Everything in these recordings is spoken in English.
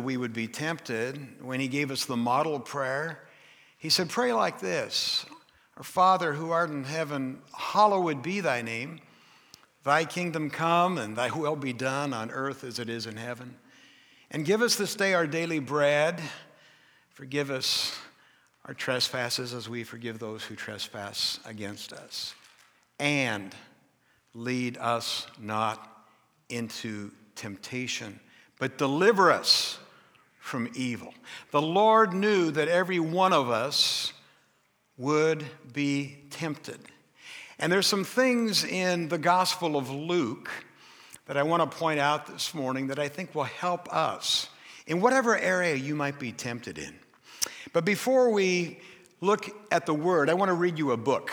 we would be tempted, when he gave us the model prayer, he said, pray like this. Our Father who art in heaven, hallowed be thy name. Thy kingdom come and thy will be done on earth as it is in heaven. And give us this day our daily bread. Forgive us our trespasses as we forgive those who trespass against us. And lead us not into temptation, but deliver us from evil. The Lord knew that every one of us would be tempted. And there's some things in the Gospel of Luke that I want to point out this morning that I think will help us in whatever area you might be tempted in. But before we look at the Word, I want to read you a book.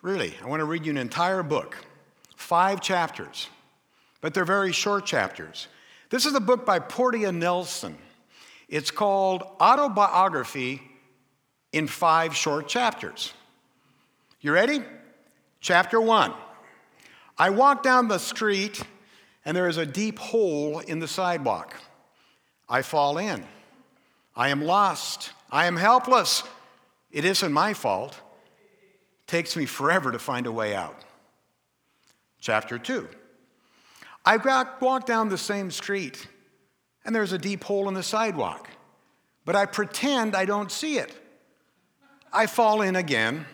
Really, I want to read you an entire book, 5 chapters, but they're very short chapters. This is a book by Portia Nelson. It's called Autobiography in 5 Short Chapters. You ready? Chapter 1. I walked down the street and there is a deep hole in the sidewalk. I fall in. I am lost. I am helpless. It isn't my fault. It takes me forever to find a way out. Chapter 2. I walked down the same street, and there's a deep hole in the sidewalk, but I pretend I don't see it. I fall in again.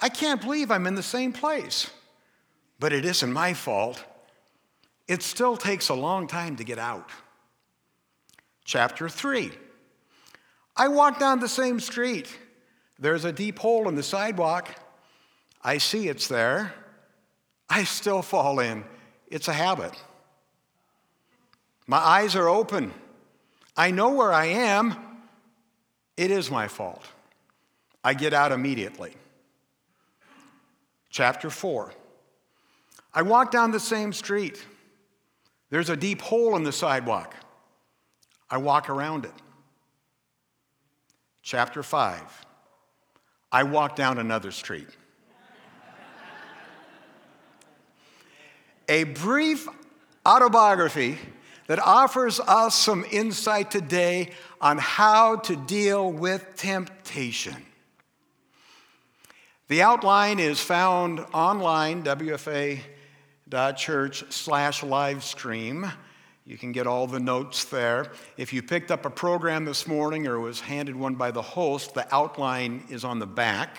I can't believe I'm in the same place, but it isn't my fault. It still takes a long time to get out. Chapter 3. I walked down the same street. There's a deep hole in the sidewalk. I see it's there. I still fall in. It's a habit. My eyes are open. I know where I am. It is my fault. I get out immediately. Chapter 4. I walk down the same street. There's a deep hole in the sidewalk. I walk around it. Chapter 5. I walk down another street. A brief autobiography that offers us some insight today on how to deal with temptation. The outline is found online, wfa.church/livestream. You can get all the notes there. If you picked up a program this morning or was handed one by the host, the outline is on the back.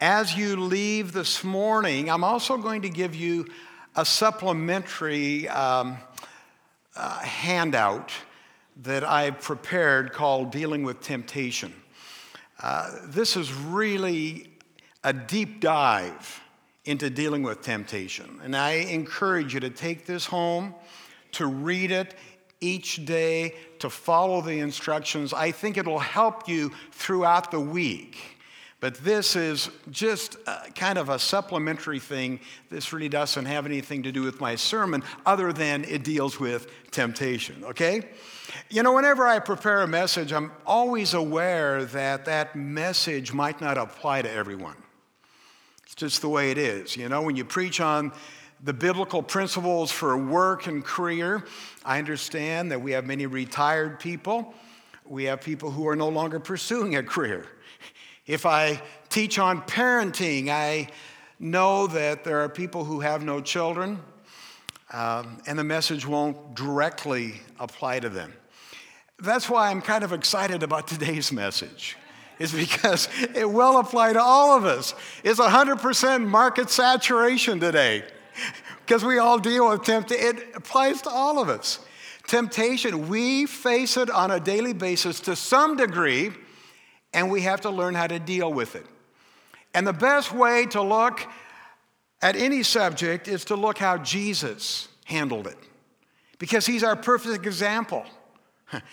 As you leave this morning, I'm also going to give you a supplementary handout that I've prepared called Dealing with Temptation. This is really a deep dive into dealing with temptation. And I encourage you to take this home, to read it each day, to follow the instructions. I think it'll help you throughout the week. But this is just kind of a supplementary thing. This really doesn't have anything to do with my sermon other than it deals with temptation, okay? You know, whenever I prepare a message, I'm always aware that that message might not apply to everyone. It's just the way it is. You know, when you preach on the biblical principles for work and career, I understand that we have many retired people. We have people who are no longer pursuing a career. If I teach on parenting, I know that there are people who have no children, and the message won't directly apply to them. That's why I'm kind of excited about today's message, is because it will apply to all of us. It's 100% market saturation today, because we all deal with temptation. It applies to all of us. Temptation, we face it on a daily basis to some degree, and we have to learn how to deal with it. And the best way to look at any subject is to look how Jesus handled it, because he's our perfect example.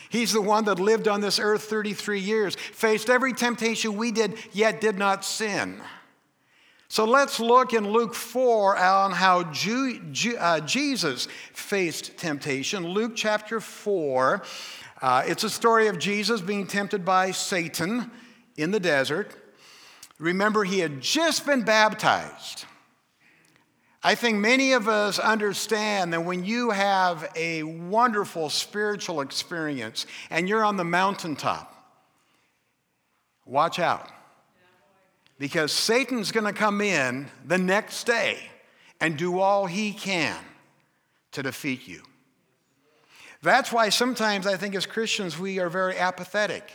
He's the one that lived on this earth 33 years, faced every temptation we did, yet did not sin. So let's look in Luke 4 on how Jesus faced temptation. Luke chapter 4. It's a story of Jesus being tempted by Satan in the desert. Remember, he had just been baptized. I think many of us understand that when you have a wonderful spiritual experience and you're on the mountaintop, watch out. Because Satan's going to come in the next day and do all he can to defeat you. That's why sometimes I think as Christians we are very apathetic,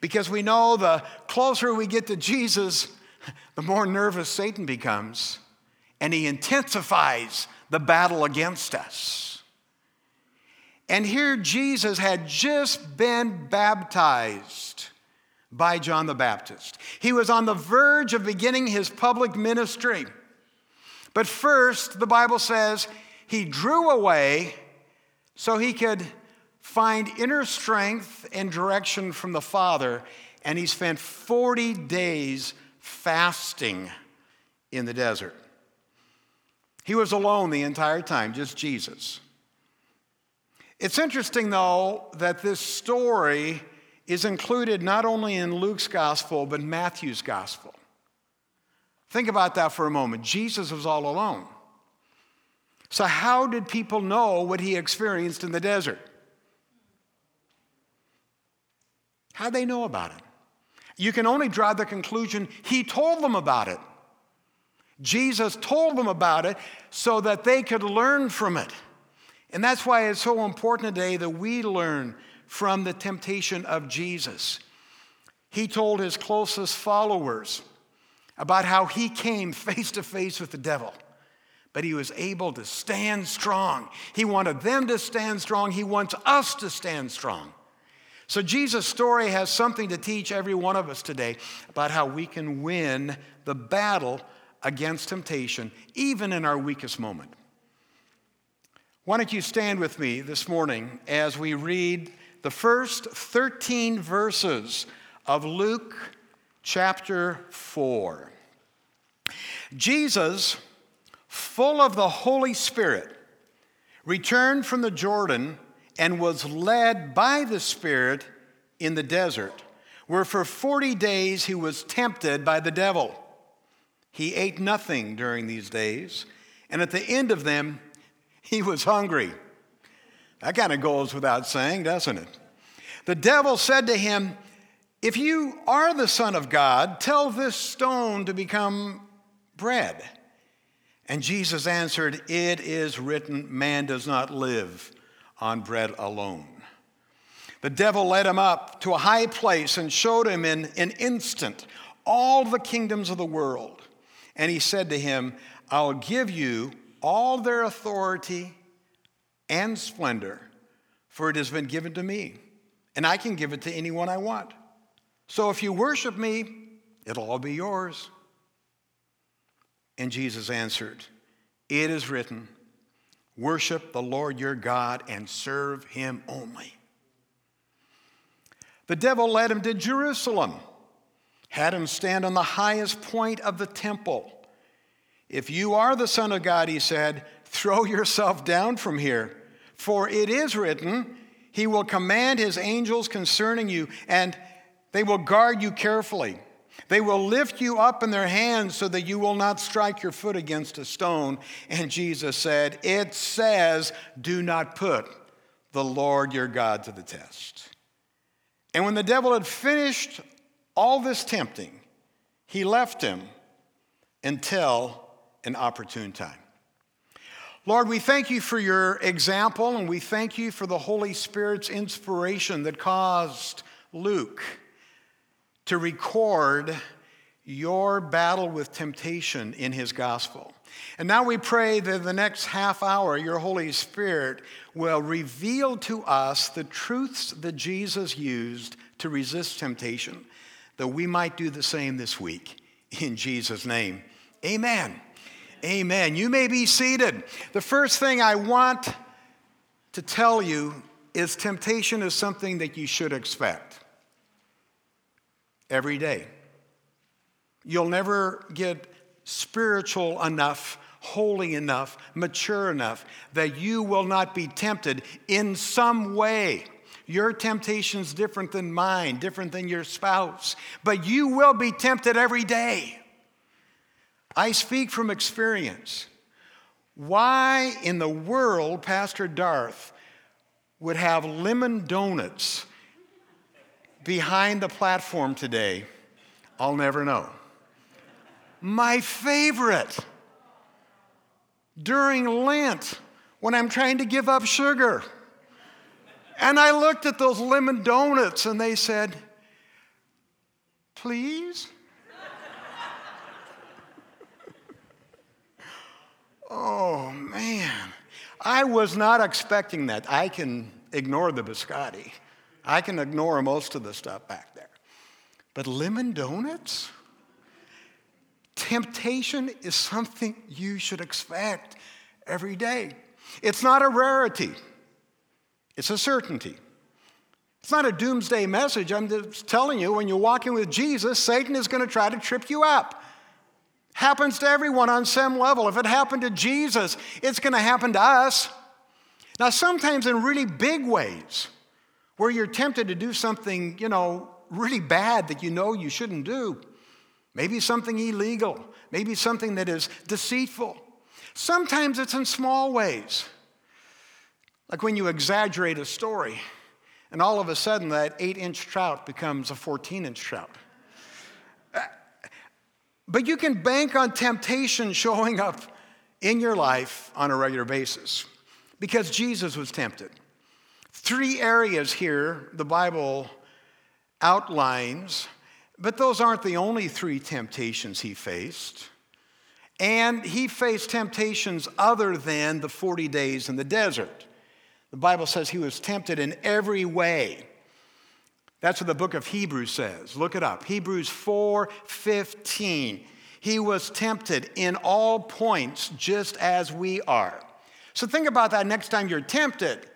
because we know the closer we get to Jesus, the more nervous Satan becomes. And he intensifies the battle against us. And here Jesus had just been baptized by John the Baptist. He was on the verge of beginning his public ministry. But first, the Bible says, he drew away so he could find inner strength and direction from the Father. And he spent 40 days fasting in the desert. He was alone the entire time, just Jesus. It's interesting, though, that this story is included not only in Luke's gospel, but Matthew's gospel. Think about that for a moment. Jesus was all alone. So how did people know what he experienced in the desert? How'd they know about it? You can only draw the conclusion he told them about it. Jesus told them about it so that they could learn from it. And that's why it's so important today that we learn from the temptation of Jesus. He told his closest followers about how he came face to face with the devil, but he was able to stand strong. He wanted them to stand strong. He wants us to stand strong. So Jesus' story has something to teach every one of us today about how we can win the battle against temptation, even in our weakest moment. Why don't you stand with me this morning as we read the first 13 verses of Luke chapter 4. Jesus, full of the Holy Spirit, returned from the Jordan and was led by the Spirit in the desert, where for 40 days he was tempted by the devil. He ate nothing during these days, and at the end of them, he was hungry. That kind of goes without saying, doesn't it? The devil said to him, "If you are the Son of God, tell this stone to become bread." And Jesus answered, "It is written, man does not live on bread alone." The devil led him up to a high place and showed him in an instant all the kingdoms of the world. And he said to him, "I'll give you all their authority and splendor, for it has been given to me, and I can give it to anyone I want. So if you worship me, it'll all be yours." And Jesus answered, "It is written, worship the Lord your God and serve him only." The devil led him to Jerusalem, had him stand on the highest point of the temple. "If you are the Son of God," he said, "throw yourself down from here, for it is written, he will command his angels concerning you, and they will guard you carefully. They will lift you up in their hands so that you will not strike your foot against a stone." And Jesus said, "It says, do not put the Lord your God to the test." And when the devil had finished all this tempting, he left him until an opportune time. Lord, we thank you for your example, and we thank you for the Holy Spirit's inspiration that caused Luke to record your battle with temptation in his gospel. And now we pray that the next half hour, your Holy Spirit will reveal to us the truths that Jesus used to resist temptation, that we might do the same this week. In Jesus' name, amen. Amen. You may be seated. The first thing I want to tell you is temptation is something that you should expect every day. You'll never get spiritual enough, holy enough, mature enough that you will not be tempted in some way. Your temptation's different than mine, different than your spouse, but you will be tempted every day. I speak from experience. Why in the world Pastor Darth would have lemon donuts behind the platform today, I'll never know. My favorite. During Lent, when I'm trying to give up sugar. And I looked at those lemon donuts and they said, please? Oh, man. I was not expecting that. I can ignore the biscotti. I can ignore most of the stuff back there. But lemon donuts? Temptation is something you should expect every day. It's not a rarity. It's a certainty. It's not a doomsday message. I'm just telling you, when you're walking with Jesus, Satan is going to try to trip you up. Happens to everyone on some level. If it happened to Jesus, it's going to happen to us. Now, sometimes in really big ways, where you're tempted to do something, really bad that you know you shouldn't do. Maybe something illegal. Maybe something that is deceitful. Sometimes it's in small ways. Like when you exaggerate a story, and all of a sudden that 8-inch trout becomes a 14-inch trout. But you can bank on temptation showing up in your life on a regular basis, because Jesus was tempted. 3 areas here the Bible outlines, but those aren't the only 3 temptations he faced. And he faced temptations other than the 40 days in the desert. The Bible says he was tempted in every way. That's what the book of Hebrews says. Look it up. Hebrews 4:15. He was tempted in all points just as we are. So think about that next time you're tempted.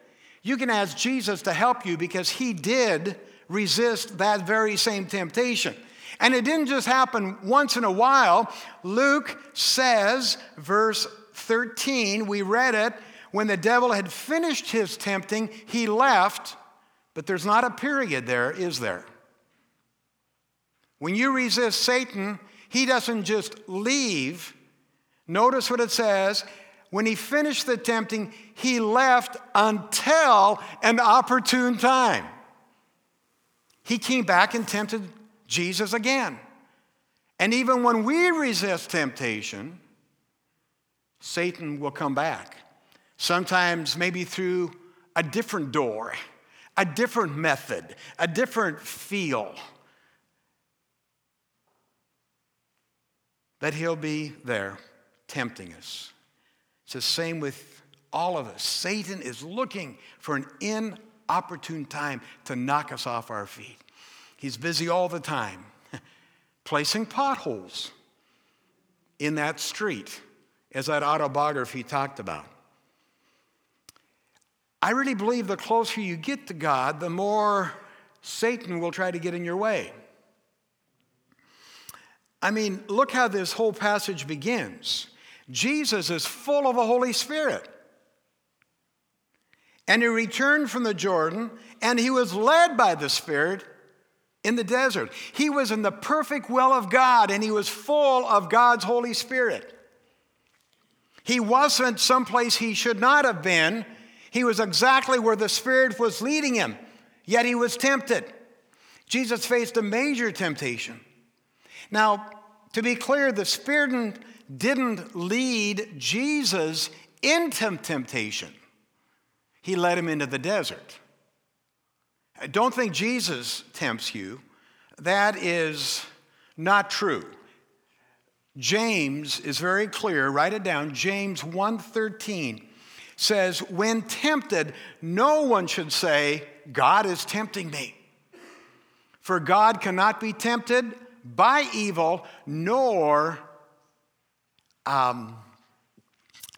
You can ask Jesus to help you, because he did resist that very same temptation. And it didn't just happen once in a while. Luke says, verse 13, we read it, when the devil had finished his tempting, he left. But there's not a period there, is there? When you resist Satan, he doesn't just leave. Notice what it says. When he finished the tempting, he left until an opportune time. He came back and tempted Jesus again. And even when we resist temptation, Satan will come back. Sometimes maybe through a different door, a different method, a different feel. But he'll be there tempting us. It's the same with all of us. Satan is looking for an inopportune time to knock us off our feet. He's busy all the time placing potholes in that street, as that autobiography talked about. I really believe the closer you get to God, the more Satan will try to get in your way. I mean, look how this whole passage begins. Jesus is full of the Holy Spirit. And he returned from the Jordan, and he was led by the Spirit in the desert. He was in the perfect will of God, and he was full of God's Holy Spirit. He wasn't someplace he should not have been. He was exactly where the Spirit was leading him, yet he was tempted. Jesus faced a major temptation. Now, to be clear, the Spirit didn't lead Jesus into temptation. He led him into the desert. Don't think Jesus tempts you. That is not true. James is very clear. Write it down. James 1:13 says, when tempted, no one should say, God is tempting me. For God cannot be tempted by evil, nor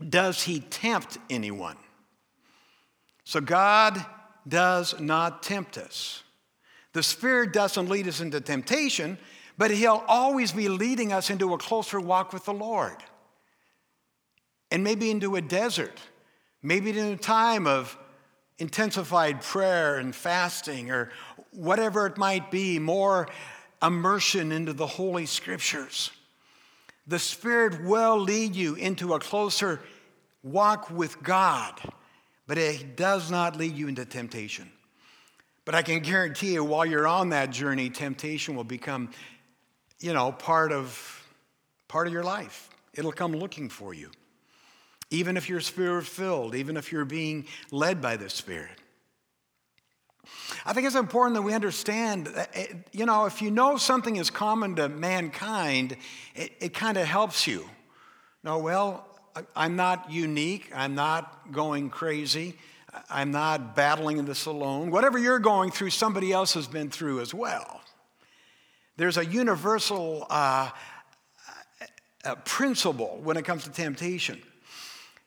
does he tempt anyone. So God does not tempt us. The Spirit doesn't lead us into temptation, but he'll always be leading us into a closer walk with the Lord. And maybe into a desert. Maybe in a time of intensified prayer and fasting, or whatever it might be, more immersion into the Holy Scriptures. The Spirit will lead you into a closer walk with God, but it does not lead you into temptation. But I can guarantee you, while you're on that journey, temptation will become, part of your life. It'll come looking for you, even if you're Spirit-filled, even if you're being led by the Spirit. I think it's important that we understand that, if you know something is common to mankind, it kind of helps you. No, well, I'm not unique. I'm not going crazy. I'm not battling this alone. Whatever you're going through, somebody else has been through as well. There's a universal principle when it comes to temptation.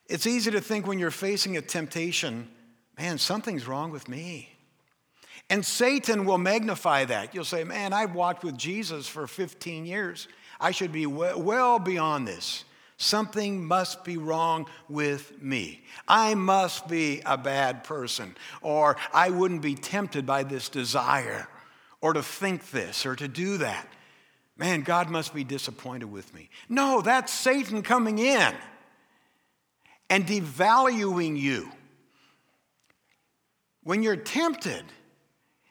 It's easy to think when you're facing a temptation, man, something's wrong with me. And Satan will magnify that. You'll say, man, I've walked with Jesus for 15 years. I should be well beyond this. Something must be wrong with me. I must be a bad person, or I wouldn't be tempted by this desire, or to think this, or to do that. Man, God must be disappointed with me. No, that's Satan coming in and devaluing you. When you're tempted,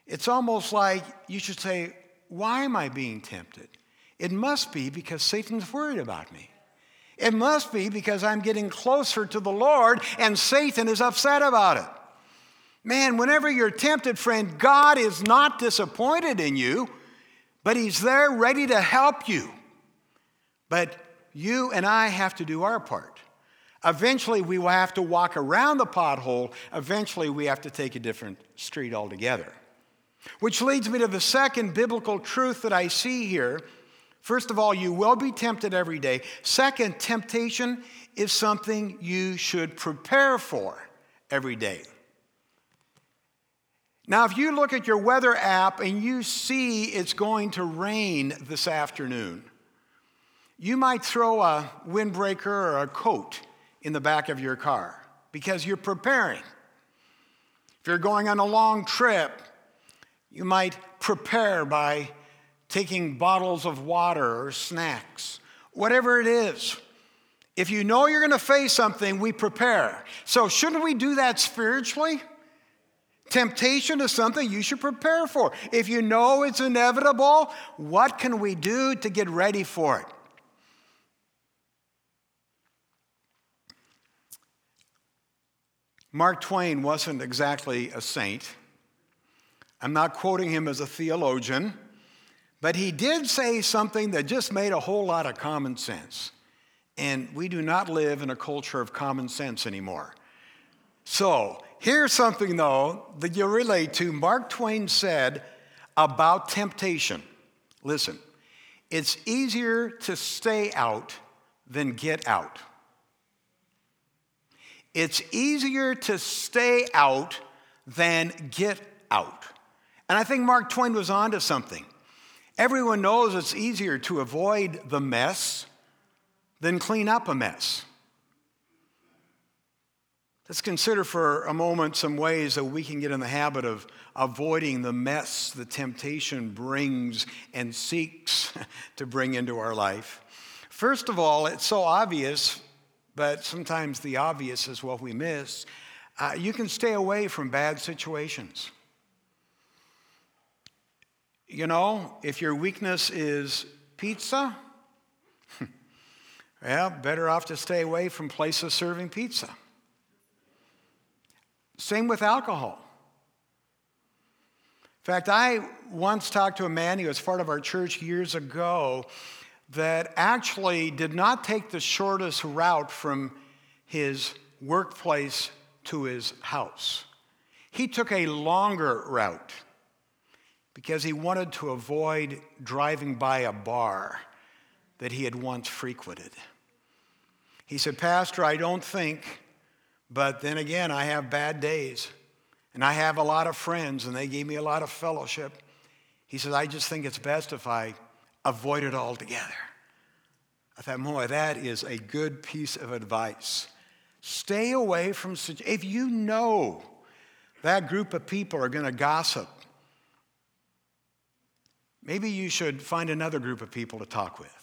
it's almost like you should say, why am I being tempted? It must be because Satan's worried about me. It must be because I'm getting closer to the Lord and Satan is upset about it. Man, whenever you're tempted, friend, God is not disappointed in you, but he's there ready to help you. But you and I have to do our part. Eventually, we will have to walk around the pothole. Eventually, we have to take a different street altogether. Which leads me to the second biblical truth that I see here. First of all, you will be tempted every day. Second, temptation is something you should prepare for every day. Now, if you look at your weather app and you see it's going to rain this afternoon, you might throw a windbreaker or a coat in the back of your car because you're preparing. If you're going on a long trip, you might prepare by taking bottles of water or snacks, whatever it is. If you know you're going to face something, we prepare. So shouldn't we do that spiritually? Temptation is something you should prepare for. If you know it's inevitable, what can we do to get ready for it? Mark Twain wasn't exactly a saint. I'm not quoting him as a theologian, but he did say something that just made a whole lot of common sense. And we do not live in a culture of common sense anymore. So here's something, though, that you'll relate to. Mark Twain said about temptation, listen, it's easier to stay out than get out. It's easier to stay out than get out. And I think Mark Twain was onto something. Everyone knows it's easier to avoid the mess than clean up a mess. Let's consider for a moment some ways that we can get in the habit of avoiding the mess that temptation brings and seeks to bring into our life. First of all, it's so obvious, but sometimes the obvious is what we miss. You can stay away from bad situations. If your weakness is pizza, well, better off to stay away from places serving pizza. Same with alcohol. In fact, I once talked to a man who was part of our church years ago that actually did not take the shortest route from his workplace to his house. He took a longer route, because he wanted to avoid driving by a bar that he had once frequented. He said, Pastor, I don't think, but then again, I have bad days, and I have a lot of friends, and they gave me a lot of fellowship. He said, I just think it's best if I avoid it altogether. I thought, boy, that is a good piece of advice. Stay away from such. If you know that group of people are going to gossip, maybe you should find another group of people to talk with.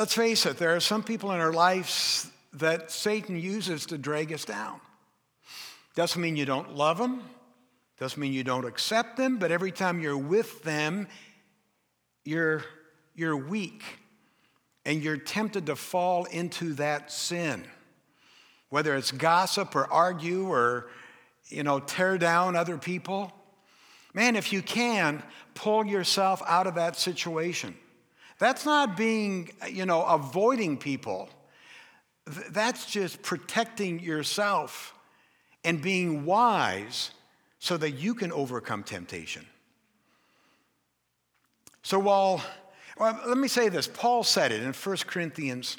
Let's face it, there are some people in our lives that Satan uses to drag us down. Doesn't mean you don't love them. Doesn't mean you don't accept them. But every time you're with them, you're weak. And you're tempted to fall into that sin. Whether it's gossip or argue or, tear down other people. Man, if you can, pull yourself out of that situation. That's not being, avoiding people. That's just protecting yourself and being wise so that you can overcome temptation. So let me say this. Paul said it in 1 Corinthians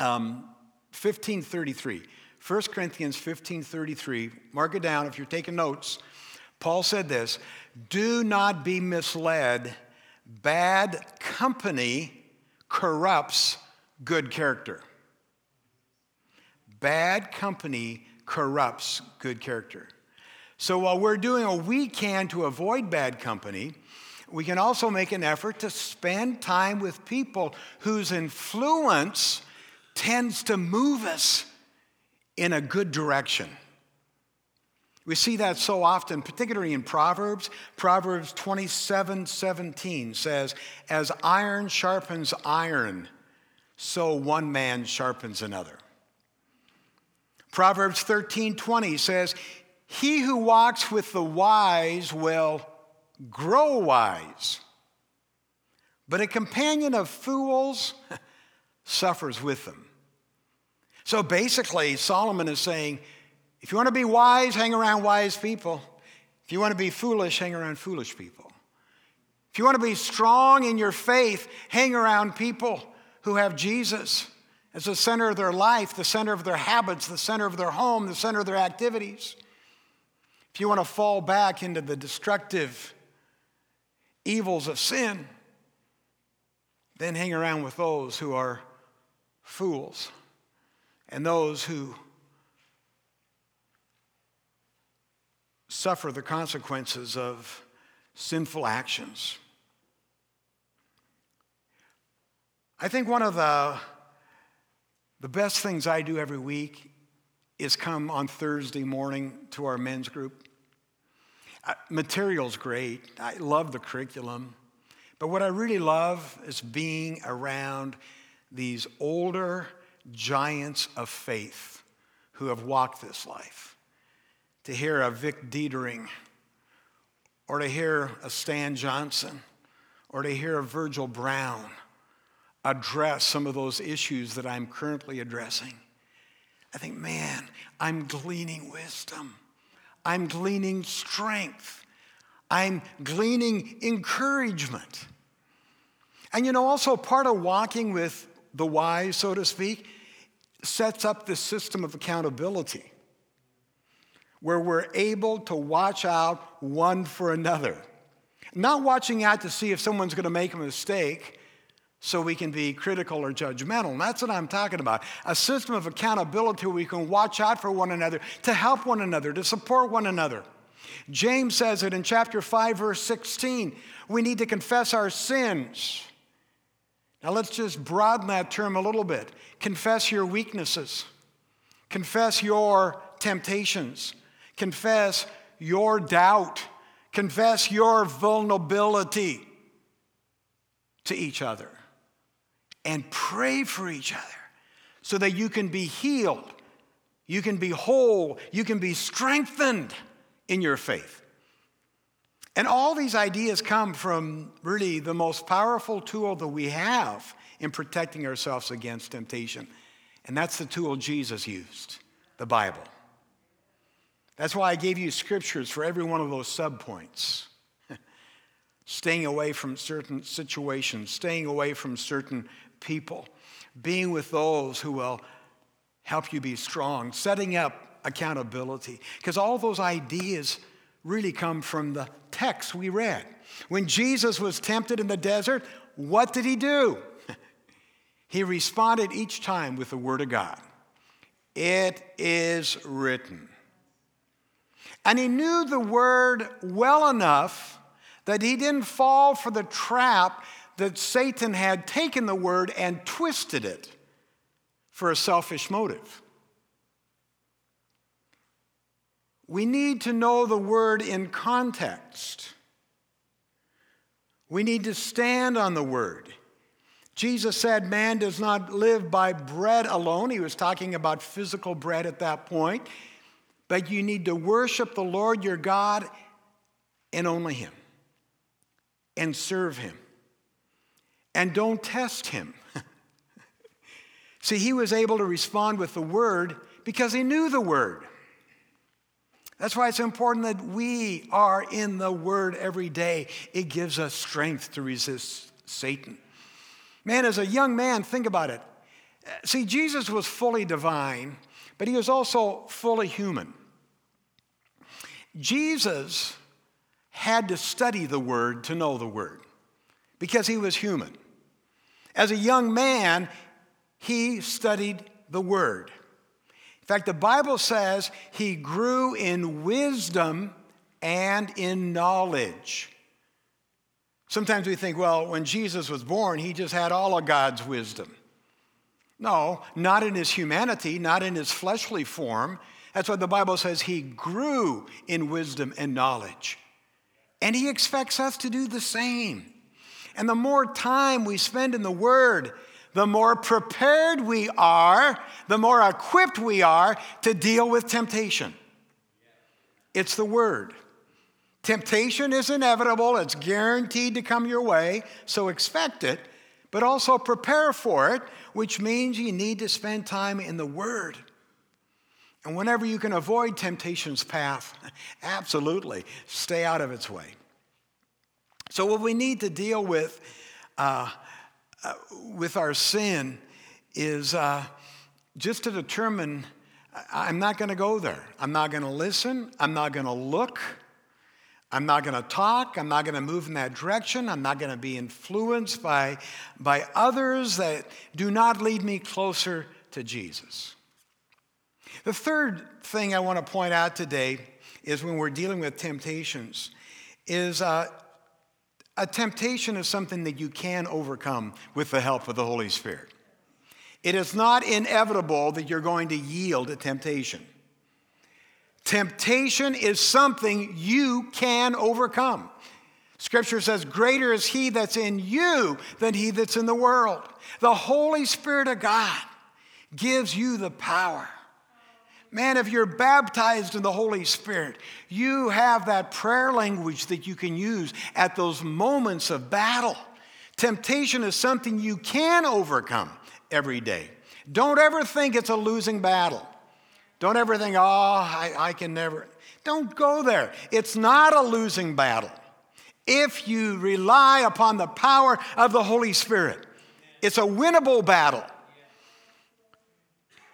15:33. 1 Corinthians 15:33. Mark it down if you're taking notes. Paul said this, "Do not be misled. Bad company corrupts good character." Bad company corrupts good character. So while we're doing what we can to avoid bad company, we can also make an effort to spend time with people whose influence tends to move us in a good direction. We see that so often, particularly in Proverbs. Proverbs 27:17 says, "As iron sharpens iron, so one man sharpens another." Proverbs 13:20 says, "He who walks with the wise will grow wise, but a companion of fools suffers with them." So basically, Solomon is saying, if you want to be wise, hang around wise people. If you want to be foolish, hang around foolish people. If you want to be strong in your faith, hang around people who have Jesus as the center of their life, the center of their habits, the center of their home, the center of their activities. If you want to fall back into the destructive evils of sin, then hang around with those who are fools and those who suffer the consequences of sinful actions. I think one of the best things I do every week is come on Thursday morning to our men's group. Material's great. I love the curriculum. But what I really love is being around these older giants of faith who have walked this life. To hear a Vic Dietering, or to hear a Stan Johnson, or to hear a Virgil Brown address some of those issues that I'm currently addressing, I think, man, I'm gleaning wisdom. I'm gleaning strength. I'm gleaning encouragement. And also part of walking with the wise, so to speak, sets up this system of accountability, where we're able to watch out one for another. Not watching out to see if someone's going to make a mistake so we can be critical or judgmental. And that's what I'm talking about. A system of accountability where we can watch out for one another, to help one another, to support one another. James says it in chapter 5, verse 16. We need to confess our sins. Now let's just broaden that term a little bit. Confess your weaknesses. Confess your temptations. Confess your doubt. Confess your vulnerability to each other. And pray for each other so that you can be healed, you can be whole, you can be strengthened in your faith. And all these ideas come from really the most powerful tool that we have in protecting ourselves against temptation. And that's the tool Jesus used, the Bible. That's why I gave you scriptures for every one of those subpoints. Staying away from certain situations, staying away from certain people, being with those who will help you be strong, setting up accountability. Because all those ideas really come from the text we read. When Jesus was tempted in the desert, what did he do? He responded each time with the word of God. It is written. And he knew the word well enough that he didn't fall for the trap that Satan had taken the word and twisted it for a selfish motive. We need to know the word in context. We need to stand on the word. Jesus said, man does not live by bread alone. He was talking about physical bread at that point. But you need to worship the Lord your God and only him. And serve him. And don't test him. See, he was able to respond with the word because he knew the word. That's why it's important that we are in the word every day. It gives us strength to resist Satan. Man, as a young man, think about it. See, Jesus was fully divine, but he was also fully human. Jesus had to study the word to know the word because he was human. As a young man, he studied the word. In fact, the Bible says he grew in wisdom and in knowledge. Sometimes we think, well, when Jesus was born, he just had all of God's wisdom. No, not in his humanity, not in his fleshly form. That's why the Bible says he grew in wisdom and knowledge. And he expects us to do the same. And the more time we spend in the Word, the more prepared we are, the more equipped we are to deal with temptation. It's the Word. Temptation is inevitable. It's guaranteed to come your way, so expect it, but also prepare for it, which means you need to spend time in the Word. And whenever you can avoid temptation's path, absolutely, stay out of its way. So what we need to deal with our sin is just to determine, I'm not going to go there. I'm not going to listen. I'm not going to look. I'm not going to talk. I'm not going to move in that direction. I'm not going to be influenced by others that do not lead me closer to Jesus. The third thing I want to point out today is when we're dealing with temptations is a temptation is something that you can overcome with the help of the Holy Spirit. It is not inevitable that you're going to yield to temptation. Temptation is something you can overcome. Scripture says, greater is he that's in you than he that's in the world. The Holy Spirit of God gives you the power. Man, if you're baptized in the Holy Spirit, you have that prayer language that you can use at those moments of battle. Temptation is something you can overcome every day. Don't ever think it's a losing battle. Don't ever think, oh, I can never. Don't go there. It's not a losing battle. If you rely upon the power of the Holy Spirit, it's a winnable battle.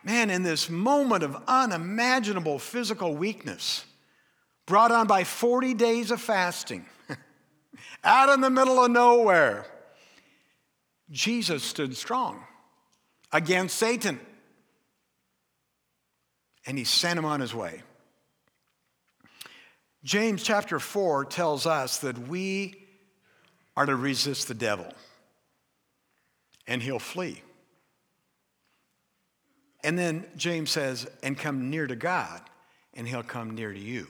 Man, in this moment of unimaginable physical weakness, brought on by 40 days of fasting, out in the middle of nowhere, Jesus stood strong against Satan, and he sent him on his way. James chapter 4 tells us that we are to resist the devil, and he'll flee. And then James says, and come near to God, and he'll come near to you.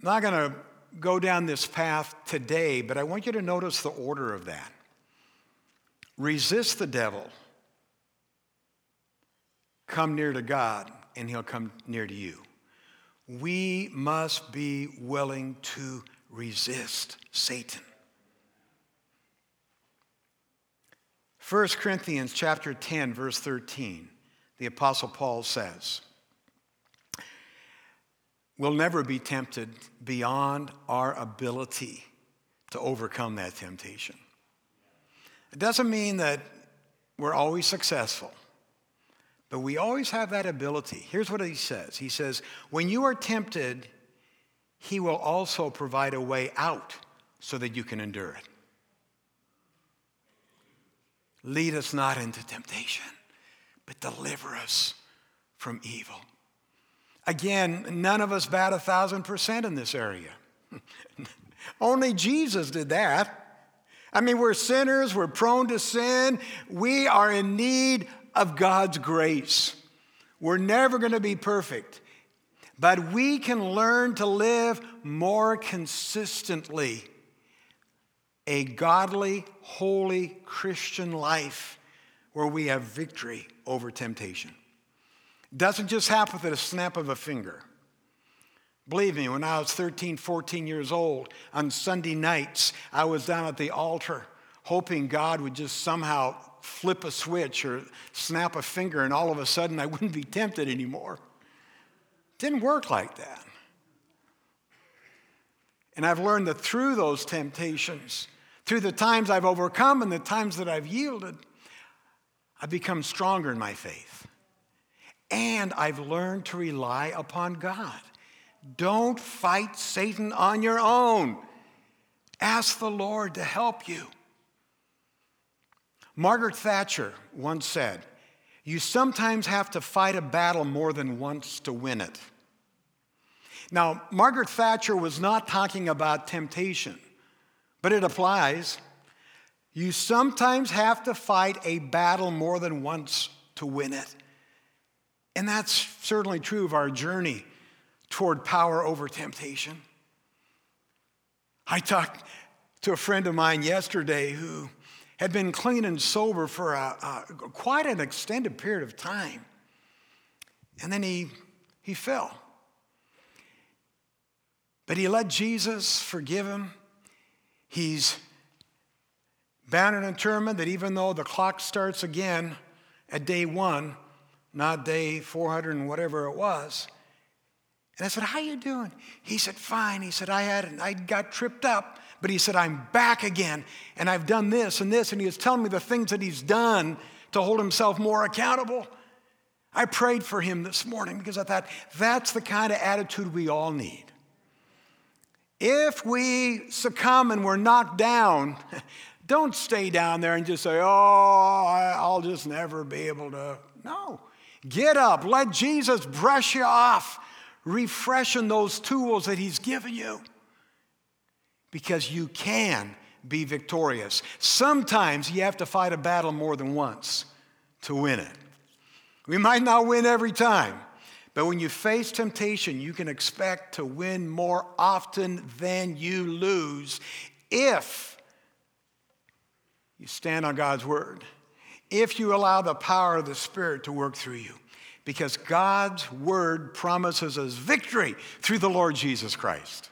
I'm not going to go down this path today, but I want you to notice the order of that. Resist the devil, come near to God, and he'll come near to you. We must be willing to resist Satan. 1 Corinthians chapter 10, verse 13, the Apostle Paul says, we'll never be tempted beyond our ability to overcome that temptation. It doesn't mean that we're always successful, but we always have that ability. Here's what he says. He says, when you are tempted, he will also provide a way out so that you can endure it. Lead us not into temptation, but deliver us from evil. Again, none of us bat 1,000% in this area. Only Jesus did that. I mean, we're sinners, we're prone to sin, we are in need of God's grace. We're never going to be perfect, but we can learn to live more consistently a godly, holy Christian life where we have victory over temptation. It doesn't just happen with a snap of a finger. Believe me, when I was 13, 14 years old, on Sunday nights, I was down at the altar hoping God would just somehow flip a switch or snap a finger and all of a sudden I wouldn't be tempted anymore. It didn't work like that. And I've learned that through those temptations, through the times I've overcome and the times that I've yielded, I've become stronger in my faith. And I've learned to rely upon God. Don't fight Satan on your own. Ask the Lord to help you. Margaret Thatcher once said, "You sometimes have to fight a battle more than once to win it." Now, Margaret Thatcher was not talking about temptation, but it applies. You sometimes have to fight a battle more than once to win it. And that's certainly true of our journey toward power over temptation. I talked to a friend of mine yesterday who had been clean and sober for quite an extended period of time. And then he fell. But he let Jesus forgive him. He's bound and determined that even though the clock starts again at day one, not day 400 and whatever it was. And I said, "How you doing?" He said, "Fine." He said, "I got tripped up." But he said, "I'm back again. And I've done this and this." And he was telling me the things that he's done to hold himself more accountable. I prayed for him this morning because I thought that's the kind of attitude we all need. If we succumb and we're knocked down, don't stay down there and just say, "Oh, I'll just never be able to." No. Get up. Let Jesus brush you off. Refreshing those tools that he's given you, because you can be victorious. Sometimes you have to fight a battle more than once to win it. We might not win every time, but when you face temptation, you can expect to win more often than you lose if you stand on God's word, if you allow the power of the Spirit to work through you. Because God's word promises us victory through the Lord Jesus Christ.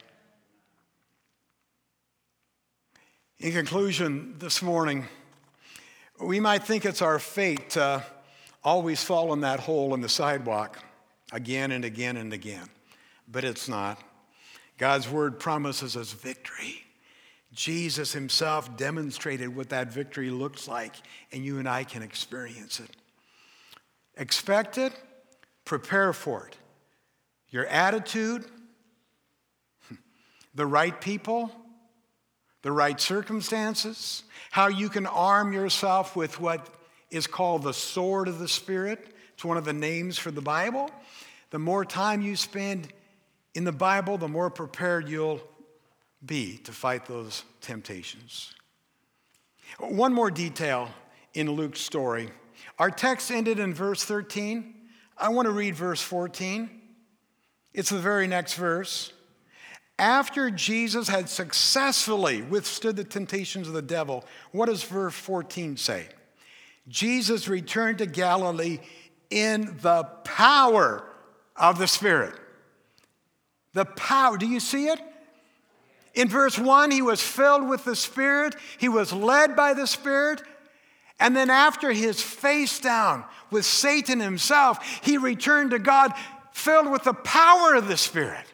In conclusion, this morning, we might think it's our fate to always fall in that hole in the sidewalk again and again and again. But it's not. God's word promises us victory. Jesus himself demonstrated what that victory looks like, and you and I can experience it. Expect it, prepare for it. Your attitude, the right people, the right circumstances, how you can arm yourself with what is called the sword of the Spirit. It's one of the names for the Bible. The more time you spend in the Bible, the more prepared you'll be to fight those temptations. One more detail in Luke's story. Our text ended in verse 13. I want to read verse 14. It's the very next verse. After Jesus had successfully withstood the temptations of the devil, what does verse 14 say? Jesus returned to Galilee in the power of the Spirit. The power. Do you see it? In verse 1, he was filled with the Spirit. He was led by the Spirit. And then after his face down with Satan himself, he returned to God filled with the power of the Spirit.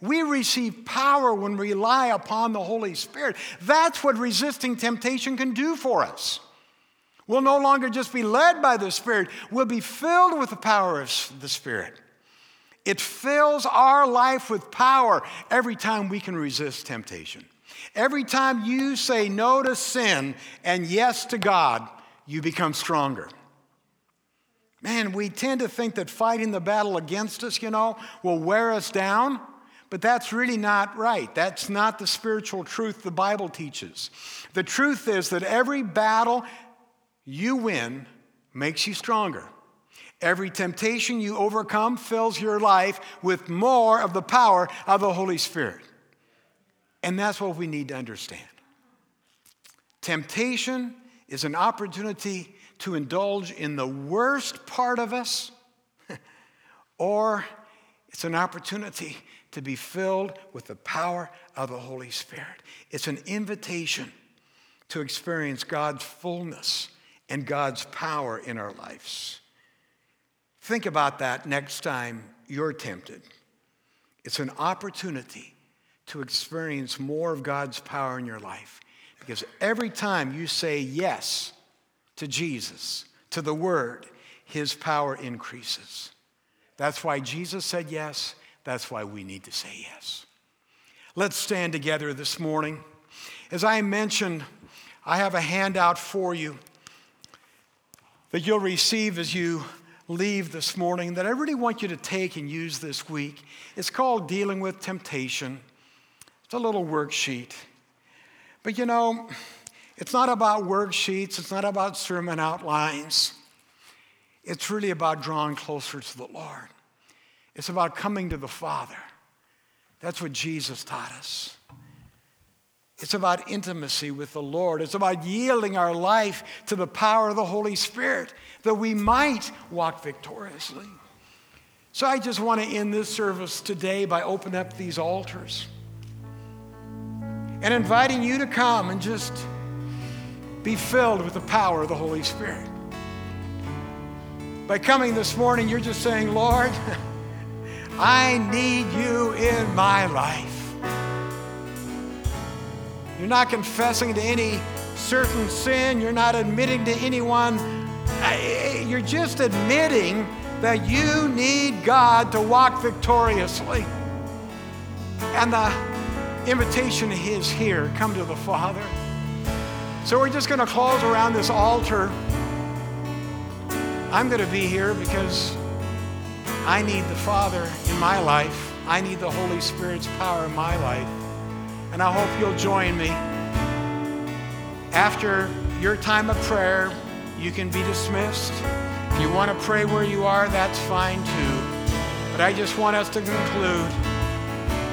We receive power when we rely upon the Holy Spirit. That's what resisting temptation can do for us. We'll no longer just be led by the Spirit. We'll be filled with the power of the Spirit. It fills our life with power every time we can resist temptation. Every time you say no to sin and yes to God, you become stronger. Man, we tend to think that fighting the battle against us, will wear us down. But that's really not right. That's not the spiritual truth the Bible teaches. The truth is that every battle you win makes you stronger. Every temptation you overcome fills your life with more of the power of the Holy Spirit. And that's what we need to understand. Temptation is an opportunity to indulge in the worst part of us, or it's an opportunity to be filled with the power of the Holy Spirit. It's an invitation to experience God's fullness and God's power in our lives. Think about that next time you're tempted. It's an opportunity to experience more of God's power in your life, because every time you say yes to Jesus, to the Word, His power increases. That's why Jesus said yes. That's why we need to say yes. Let's stand together this morning. As I mentioned, I have a handout for you that you'll receive as you leave this morning that I really want you to take and use this week. It's called Dealing with Temptation. It's a little worksheet. But you know, it's not about worksheets. It's not about sermon outlines. It's really about drawing closer to the Lord. It's about coming to the Father. That's what Jesus taught us. It's about intimacy with the Lord. It's about yielding our life to the power of the Holy Spirit that we might walk victoriously. So I just want to end this service today by opening up these altars and inviting you to come and just be filled with the power of the Holy Spirit. By coming this morning, you're just saying, Lord, I need you in my life. You're not confessing to any certain sin. You're not admitting to anyone. You're just admitting that you need God to walk victoriously. And the invitation is here. Come to the Father. So we're just going to close around this altar. I'm going to be here because I need the Father in my life. I need the Holy Spirit's power in my life. And I hope you'll join me. After your time of prayer, you can be dismissed. If you want to pray where you are, that's fine too. But I just want us to conclude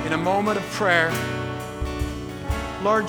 in a moment of prayer. Lord.